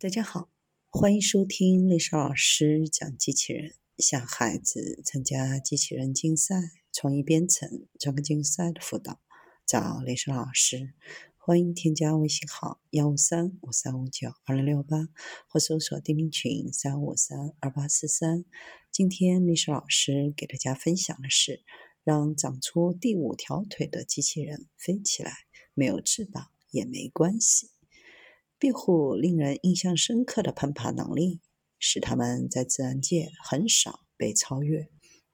大家好，欢迎收听丽莎老师讲机器人，向孩子参加机器人竞赛、创意编程、创客竞赛的辅导，找丽莎老师。欢迎添加微信号15353592068，或搜索钉钉群35532843。今天丽莎老师给大家分享的是，让长出第五条腿的机器人飞起来，没有翅膀也没关系。壁虎令人印象深刻的攀爬能力，使它们在自然界很少被超越。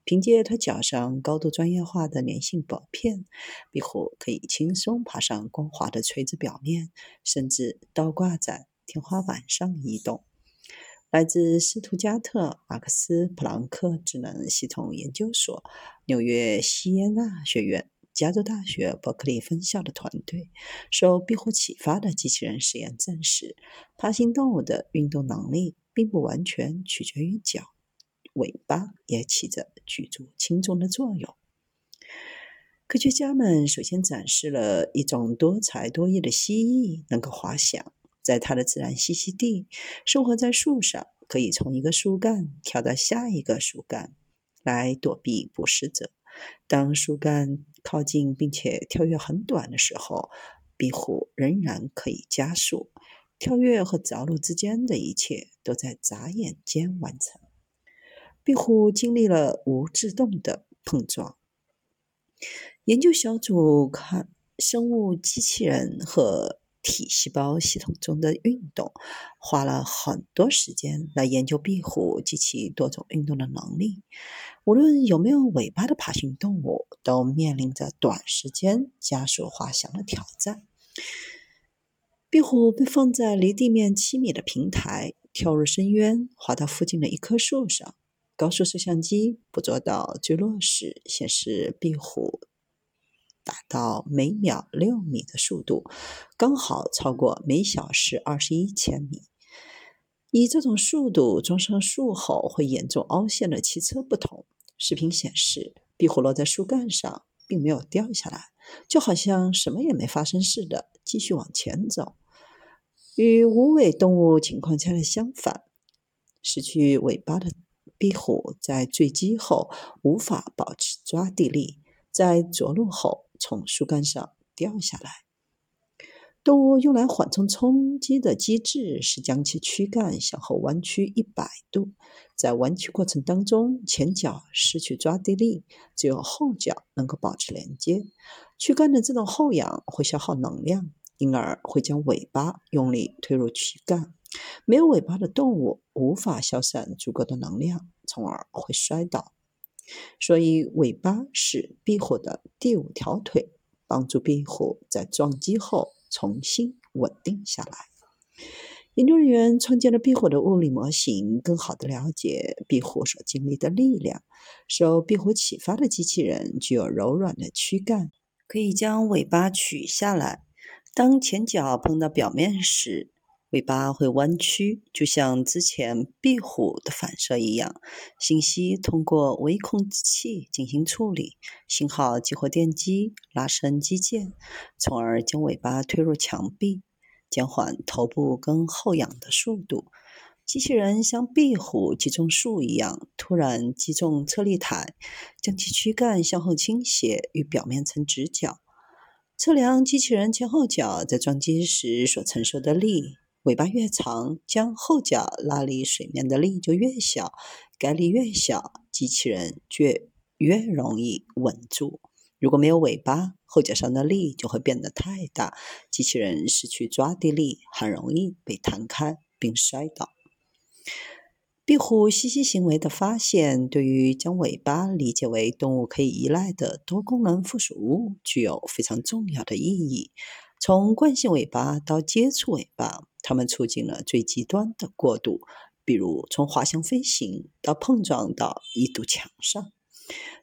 凭借它脚上高度专业化的粘性薄片，壁虎可以轻松爬上光滑的垂直表面，甚至倒挂在天花板上移动。来自斯图加特马克思普朗克智能系统研究所、纽约西耶纳学院、加州大学伯克利分校的团队，受壁虎启发的机器人实验证实，爬行动物的运动能力并不完全取决于脚，尾巴也起着举足轻重的作用。科学家们首先展示了一种多才多艺的蜥蜴能够滑翔，在它的自然栖息地，生活在树上，可以从一个树干跳到下一个树干来躲避捕食者。当树干靠近并且跳跃很短的时候，壁虎仍然可以加速。跳跃和着陆之间的一切都在眨眼间完成。壁虎经历了无制动的碰撞。研究小组看生物机器人和体细胞系统中的运动，花了很多时间来研究壁虎及其多种运动的能力。无论有没有尾巴的爬行动物都面临着短时间加速滑翔的挑战。壁虎被放在离地面7米的平台，跳入深渊，滑到附近的一棵树上。高速摄像机捕捉到坠落时显示壁虎达到每秒6米的速度，刚好超过每小时21千米。以这种速度撞上树后会严重凹陷的汽车不同，视频显示壁虎落在树干上并没有掉下来，就好像什么也没发生似的，继续往前走。与无尾动物情况下的相反，失去尾巴的壁虎在坠机后无法保持抓地力，在着陆后从树干上掉下来。动物用来缓冲冲击的机制是将其躯干向后弯曲100度，在弯曲过程当中，前脚失去抓地力，只有后脚能够保持连接。躯干的这种后仰会消耗能量，因而会将尾巴用力推入躯干。没有尾巴的动物无法消散足够的能量，从而会摔倒。所以尾巴是壁虎的第五条腿，帮助壁虎在撞击后重新稳定下来。研究人员创建了壁虎的物理模型，更好地了解壁虎所经历的力量。受壁虎启发的机器人具有柔软的躯干，可以将尾巴取下来。当前脚碰到表面时，尾巴会弯曲，就像之前壁虎的反射一样。信息通过微控制器进行处理，信号激活电机，拉伸肌腱，从而将尾巴推入墙壁，减缓头部跟后仰的速度。机器人像壁虎击中树一样，突然击中侧立台，将其躯干向后倾斜，与表面成直角。测量机器人前后脚在撞击时所承受的力，尾巴越长，将后脚拉离水面的力就越小，该力越小，机器人就越容易稳住。如果没有尾巴，后脚上的力就会变得太大，机器人失去抓地力，很容易被弹开并摔倒。壁虎栖息行为的发现，对于将尾巴理解为动物可以依赖的多功能附属物具有非常重要的意义。从惯性尾巴到接触尾巴，它们促进了最极端的过渡，比如从滑翔飞行到碰撞到一堵墙上。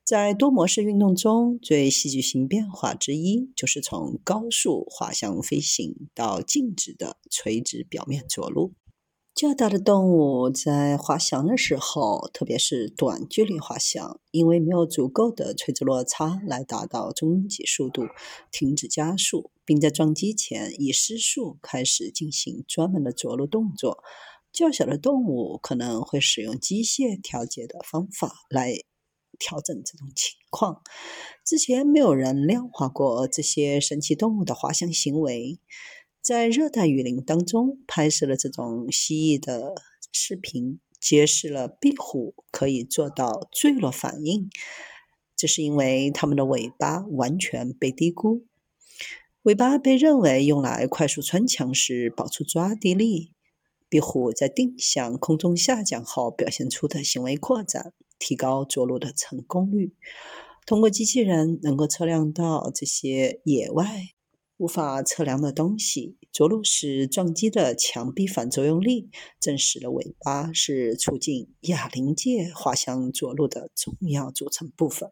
在多模式运动中，最戏剧性变化之一就是从高速滑翔飞行到静止的垂直表面着陆。较大的动物在滑翔的时候，特别是短距离滑翔，因为没有足够的垂直落差来达到终极速度，停止加速，并在撞击前以失速开始进行专门的着陆动作。较小的动物可能会使用机械调节的方法来调整这种情况。之前没有人量化过这些神奇动物的滑翔行为。在热带雨林当中拍摄了这种蜥蜴的视频，揭示了壁虎可以做到坠落反应，这是因为它们的尾巴完全被低估。尾巴被认为用来快速穿墙时保持抓地力。壁虎在定向空中下降后表现出的行为扩展，提高着陆的成功率。通过机器人能够测量到这些野外无法测量的东西，着陆时撞击的墙壁反作用力证实了尾巴是促进亚临界滑翔着陆的重要组成部分。